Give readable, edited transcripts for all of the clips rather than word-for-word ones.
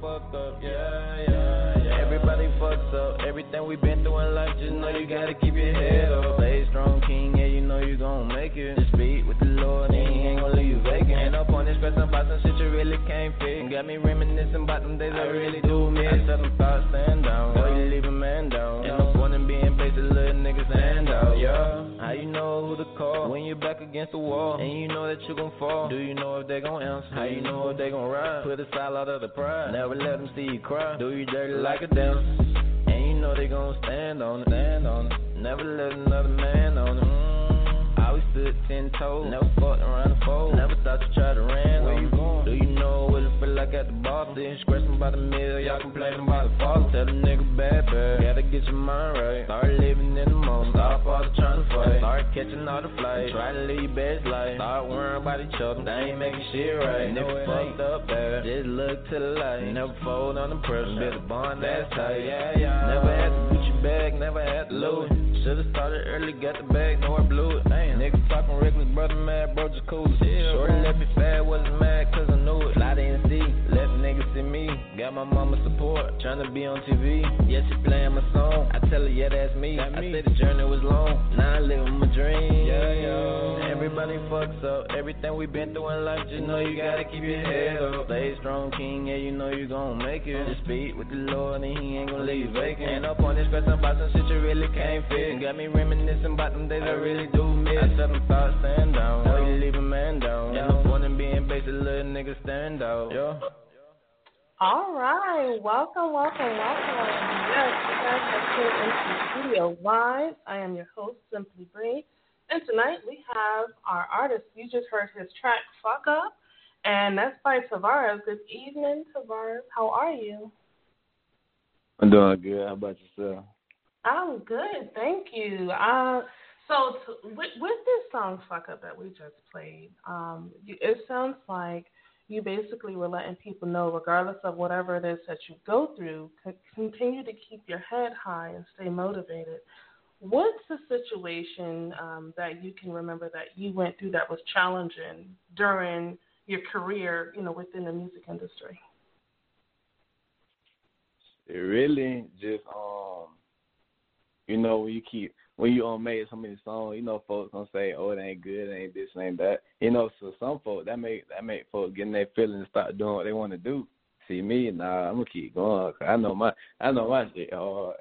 fucked up, yeah. Everybody fucks up. Everything we been through in life, just know you gotta keep your head up. Play strong, king, yeah, you know you gon' make it. Just be with the Lord, and he ain't gon' leave you vacant. Ain't up on this stress about some shit you really can't fix. Got me reminiscing about them days I really do miss. I tell them thoughts, stand down, boy, you leave a man down. And no point in being patient, little niggas stand out, yeah. How you know who to call when you're back against the wall, and you know that you gon' fall? Do you know if they gon' answer? How you know if they gon' ride? Put aside all of the pride, never let them see you cry. Do you dirty like a dancer, and you know they gon' stand on it. Never let another man on it. I always stood 10 toes, never fucked around the fold. Never thought you tried to ran. Where you going? Do you know what it feel like at the bottom? Didn't scratch about the middle, y'all complaining about the fall. Tell them nigga bad. Gotta get your mind right. Start living in the moment. Stop all the trying to fight. Start catching all the flights. Try to live your best life. Start worrying about each other. They ain't making shit right. Never fucked up bad. Just look to the light. Never fold under pressure. Build a bond that's tight. Yeah. Never had to put you back. Never had to lose. Should've started early. Got the bag. Know I blew it. Niggas talking reckless, brother mad, bro just cool. Shorty left me fat, wasn't mad cause I knew it. Fly to NC, left niggas see me. Got my mama support, trying to be on TV. Yeah, she playing my song, I tell her, yeah, that's me. I said the journey was long, now I live my dream. Yeah. Everybody fucks up, everything we been through in life. Just know you gotta keep your head up. Stay strong, king, yeah, you know you gon' make it. Just speak with the Lord and he ain't gon' leave you vacant. Ain't up on this stress about some shit you really can't fix. Got me reminiscing about them days I really do miss. I tell them thoughts, stand down, boy, you leave a man down. And no point in being basic, little nigga stand out. Yeah. All right, welcome. Yes, you guys have tuned into Studio Live. I am your host, Simply Bree, and tonight we have our artist. You just heard his track, Fuck Up, and that's by Tavares. Good evening, Tavares. How are you? I'm doing good. How about yourself? I'm good, thank you. So with this song, Fuck Up, that we just played, it sounds like you basically were letting people know, regardless of whatever it is that you go through, continue to keep your head high and stay motivated. What's the situation that you can remember that you went through that was challenging during your career, you know, within the music industry? It really just, you know, when you made so many songs, you know, folks gonna say, oh, it ain't good, it ain't this, it ain't that. You know, so some folks, that make folks getting their feelings, stop doing what they want to do. See me, nah, I'm gonna keep going, cause I know my shit hard.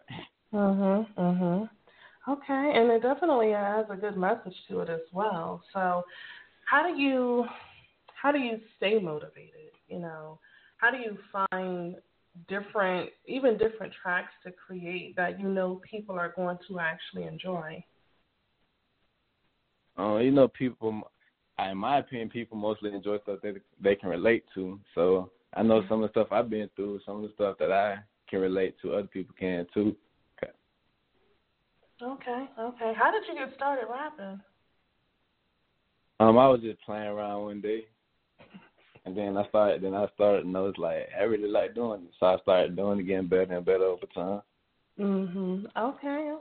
Okay, and it definitely has a good message to it as well. So, how do you stay motivated? You know, how do you find different tracks to create that you know people are going to actually enjoy? You know, people, in my opinion, people mostly enjoy stuff that they can relate to. So I know some of the stuff I've been through, some of the stuff that I can relate to, other people can too. Okay. How did you get started rapping? I was just playing around one day. And then I started, and I was like, I really like doing it. So I started doing it, getting better and better over time. Okay.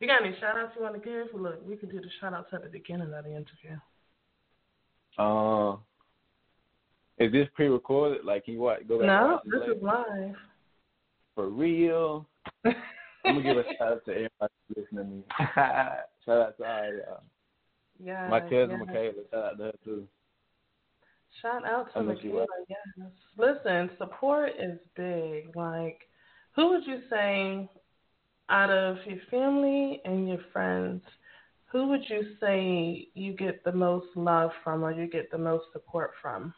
You got any shout-outs you want to give? Look, we can do the shout-outs at the beginning of the interview. Is this pre-recorded? Like, can you go back? No, this later? Is live. For real? I'm going to give a shout-out to everybody listening to me. Shout-out to all y'all. Yeah, my cousin, Michaela, shout-out to her, too. Shout out to Michaela, yes. Listen, support is big. Like, who would you say, out of your family and your friends, who would you say you get the most love from or you get the most support from?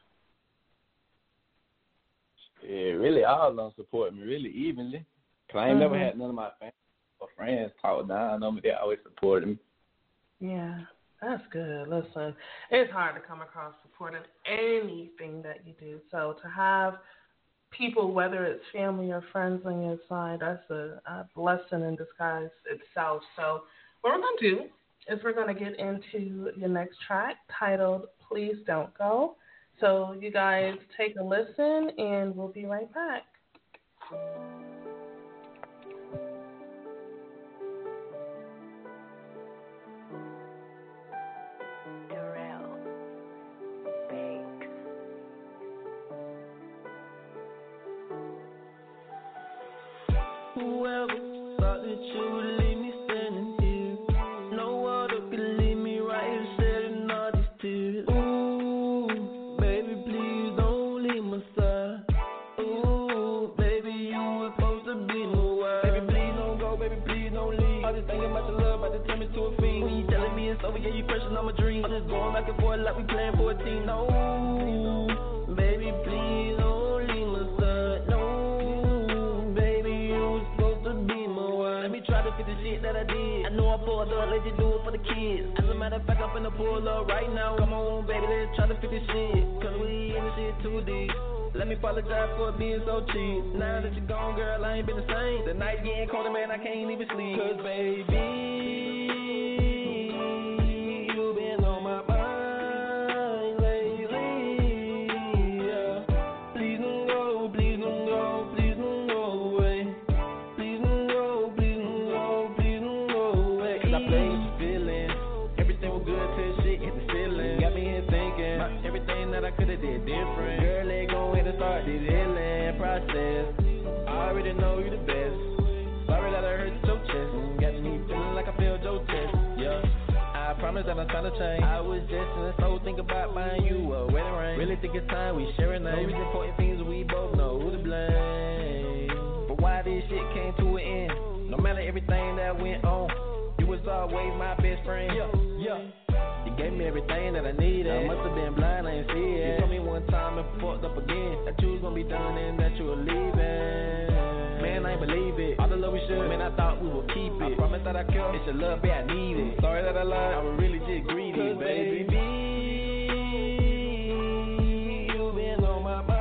Yeah, really, all of them support me, really evenly. Because I ain't never had none of my family or friends talk down on me. They always supported me. Yeah. That's good. Listen, it's hard to come across support in anything that you do. So to have people, whether it's family or friends on your side, that's a blessing in disguise itself. So what we're going to do is we're going to get into your next track titled Please Don't Go. So you guys take a listen and we'll be right back. whoever thought that you would leave me standing here. No water could leave me right here shedding all these tears. Ooh, baby, please don't leave my side. Ooh, baby, you were supposed to be my wife. Baby, please don't go, baby, please don't leave. All this thinking about your love, about to turn me to a fiend. When you telling me it's over, yeah, you pressing on my dreams. I'm just going back and forth like we playing for a team. No, baby, please don't leave my side. No, baby, you were supposed to be my wife. Let me try to fix the shit that I did. I know I pulled up, let you do it for the kids. As a matter of fact, I'm finna pull up right now. Come on, baby, let's try to fix this shit. Cause we in this shit too deep. Let me apologize for being so cheap. Now that you're gone, girl, I ain't been the same. The night getting colder, man, I can't even sleep. Cause baby, you been on my mind. Different. Girl, let go ahead and start this healing process. I already know you the best. Sorry that I hurt your chest. Got me feeling like I failed your test. Yeah, I promise that I'm trying to change. I was just in the soul, think about mine. You a wedding ring. Really think it's time we sharing names. Know these important things we both know who to blame. But why this shit came to an end? No matter everything that went on, you was always my best friend. Yeah. You gave me everything that I needed. I must have been blind, I ain't see it. You told me one time and fucked up again that you was gonna be done and that you were leaving. Man, I ain't believe it. All the love we should, man, I thought we would keep it. I promise that I care. It's your love, babe, I need it. Sorry that I lied, I was really just greedy, baby. You've been on my mind.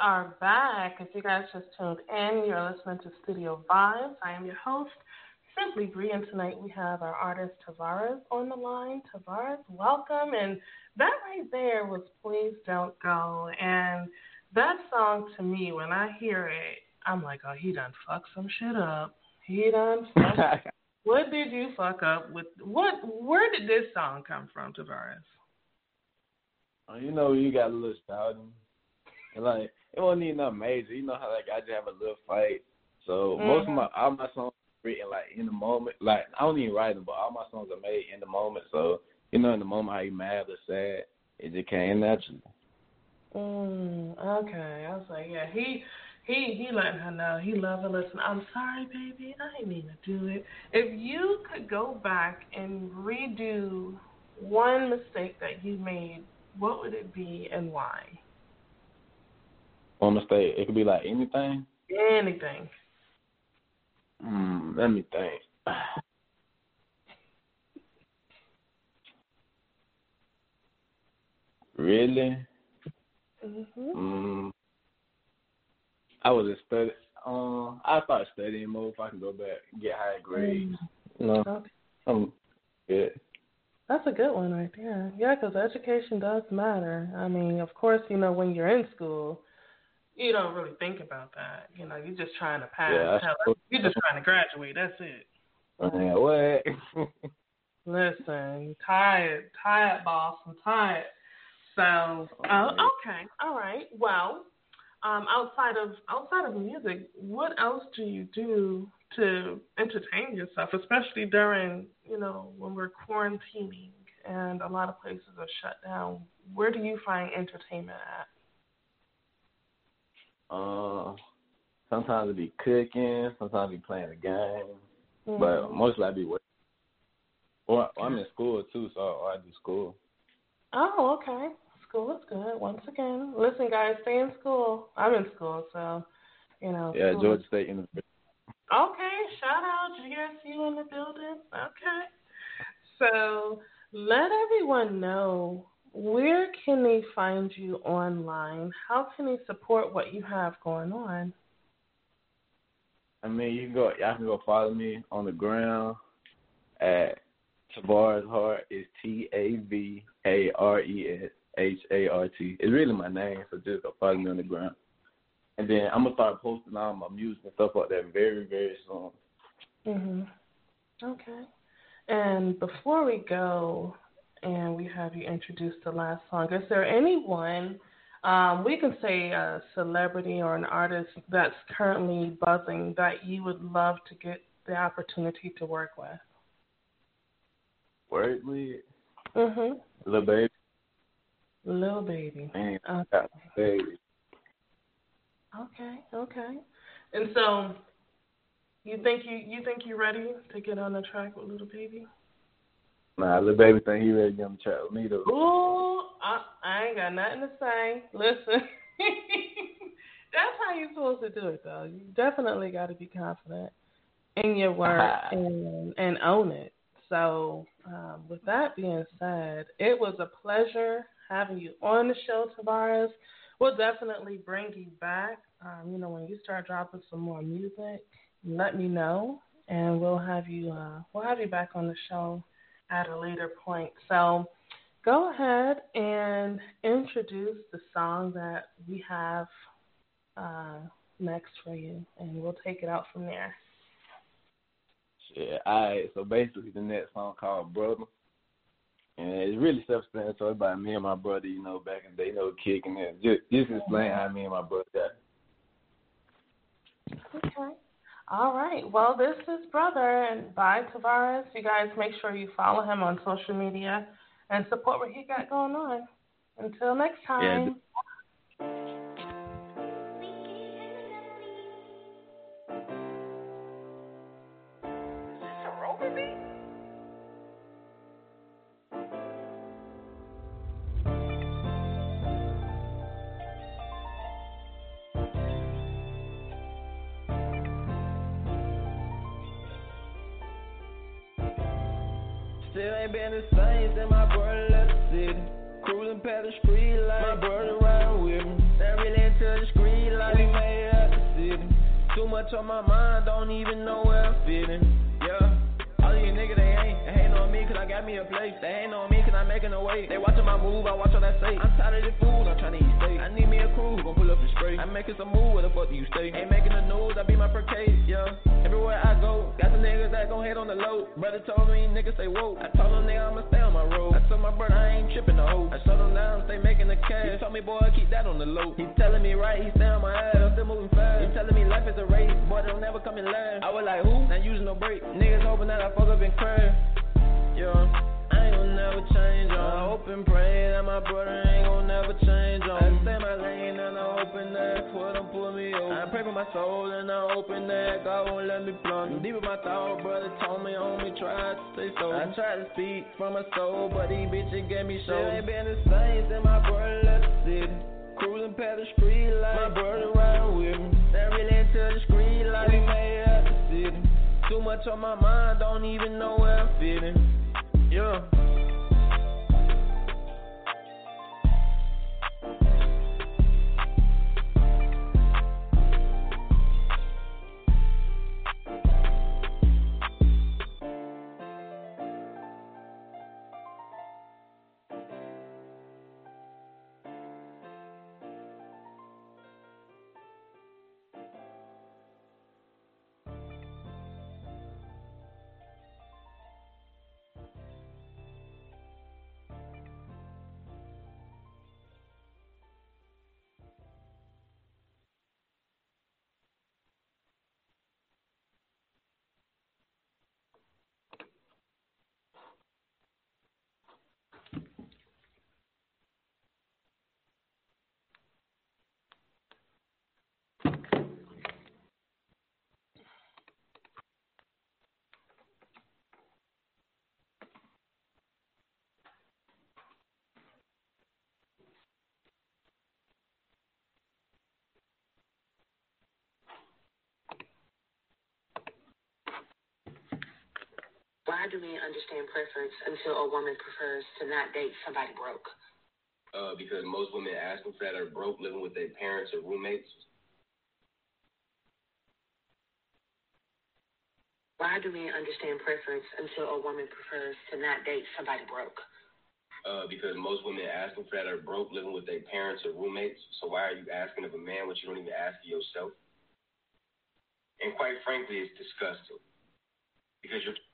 Are back. If you guys just tuned in, you're listening to Studio Vibes. I am your host, Simply Bree, and tonight we have our artist Tavares on the line. Tavares, welcome. And that right there was Please Don't Go. And that song to me, when I hear it, I'm like, oh, he done fucked some shit up. He done fucked up. What did you fuck up with? Where did this song come from, Tavares? You know, you got a little shouting. Like, it wasn't even nothing major. You know how, like, I just have a little fight. So most of all my songs are written, like, in the moment. Like, I don't even write them, but all my songs are made in the moment. So, you know, in the moment how you mad or sad, it just came naturally. Okay. I was like, yeah, he letting her know. He loved her. Listen, I'm sorry, baby. I didn't mean to do it. If you could go back and redo one mistake that you made, what would it be and why? One mistake. It could be like anything. Anything. Let me think. Really? I was studying. I thought studying more if I could go back and get higher grades. No. Okay. That's a good one right there. Yeah, because education does matter. I mean, of course, you know, when you're in school, you don't really think about that. You know, you're just trying to pass. Yeah, you're just trying to graduate. That's it. What? Listen, tired, boss. I'm tired. So, okay. All right. Well, outside of music, what else do you do to entertain yourself, especially during, you know, when we're quarantining and a lot of places are shut down? Where do you find entertainment at? Sometimes it be cooking. Sometimes I be playing a game. Mm-hmm. But mostly I be working. Or I'm in school, too, so I do school. Oh, okay. School is good, once again. Listen, guys, stay in school. I'm in school, so, you know. Yeah, school. Georgia State University. Okay, shout out GSU in the building. Okay. So let everyone know, where can they find you online? How can they support what you have going on? I mean, y'all can go follow me on the ground at Tavares Hart. It's TAVARES HART. It's really my name, so just go follow me on the ground. And then I'm going to start posting all my music and stuff like that very, very soon. Mm-hmm. Okay. And before we go and we have you introduce the last song, is there anyone, we can say a celebrity or an artist that's currently buzzing that you would love to get the opportunity to work with? Work with? Mm-hmm. Little Baby. Little Baby. Man, okay. Baby. Okay. And so you think you're ready to get on the track with Little Baby? Nah, Little Baby think he ready to get on the track with me, though. Ooh, I ain't got nothing to say. Listen, that's how you're supposed to do it, though. You definitely got to be confident in your work and own it. So with that being said, it was a pleasure having you on the show, Tavares. We'll definitely bring you back. You know, when you start dropping some more music, let me know, and we'll have you back on the show at a later point. So go ahead and introduce the song that we have next for you, and we'll take it out from there. Yeah, all right. So basically the next song called Brother. And it's really self-explanatory about me and my brother, you know, back in the day, you know, kicking it. Just explain how me and my brother got. Okay. All right. Well, this is Brother and by Tavares. You guys make sure you follow him on social media and support what he got going on. Until next time. Yeah. Still ain't been the same since my brother left the city. Cruising past the street light, my brother riding with me. Not really into the street light, we made it out the city. Too much on my mind, don't even know where I'm fitting. Yeah, all these niggas they hating on me cause I got me a place. They hating on me cause I'm making a way. They watching my move, I watch all that say. I'm tired of the fools, I'm trying to eat steak. I need me a crew, gon' pull up and spray. I'm making some move, where the fuck do you stay? Ain't making the news, I be my per case, yeah. Everywhere I go, got some niggas that gon' hate on the low. Brother told me niggas say woke. I told them nigga I'ma stay on my road. I told my brother I ain't trippin' the hoe. I shut him down, stay making the cash. He told me boy, keep that on the low. He telling me right, he stay on my ass. I'm still moving fast. He telling me life is a race, boy they don't never come in last. I was like who? Not using no brake. Niggas hoping that I fuck up and crash. Yeah, I ain't gon' never change on. I hope and pray that my brother ain't gon' never change on. I stay my lane and I hope and that's what I'm pulling me over. I pray for my soul and I open that God won't let me plumb. Deep in my thought, brother told me only try to stay sober. I tried to speak from my soul, but these bitches gave me show. Ain't been the same since my brother left the city. Cruising past the street light, my brother riding with me. Not really into the street light, we made it out the city. Too much on my mind, don't even know where I'm fitting. Yeah. why do men understand preference until a woman prefers to not date somebody broke? Because most women ask them that are broke, living with their parents or roommates. Why do men understand preference until a woman prefers to not date somebody broke? Because most women ask them that are broke, living with their parents or roommates. So why are you asking of a man what you don't even ask of yourself? And quite frankly, it's disgusting. Because you're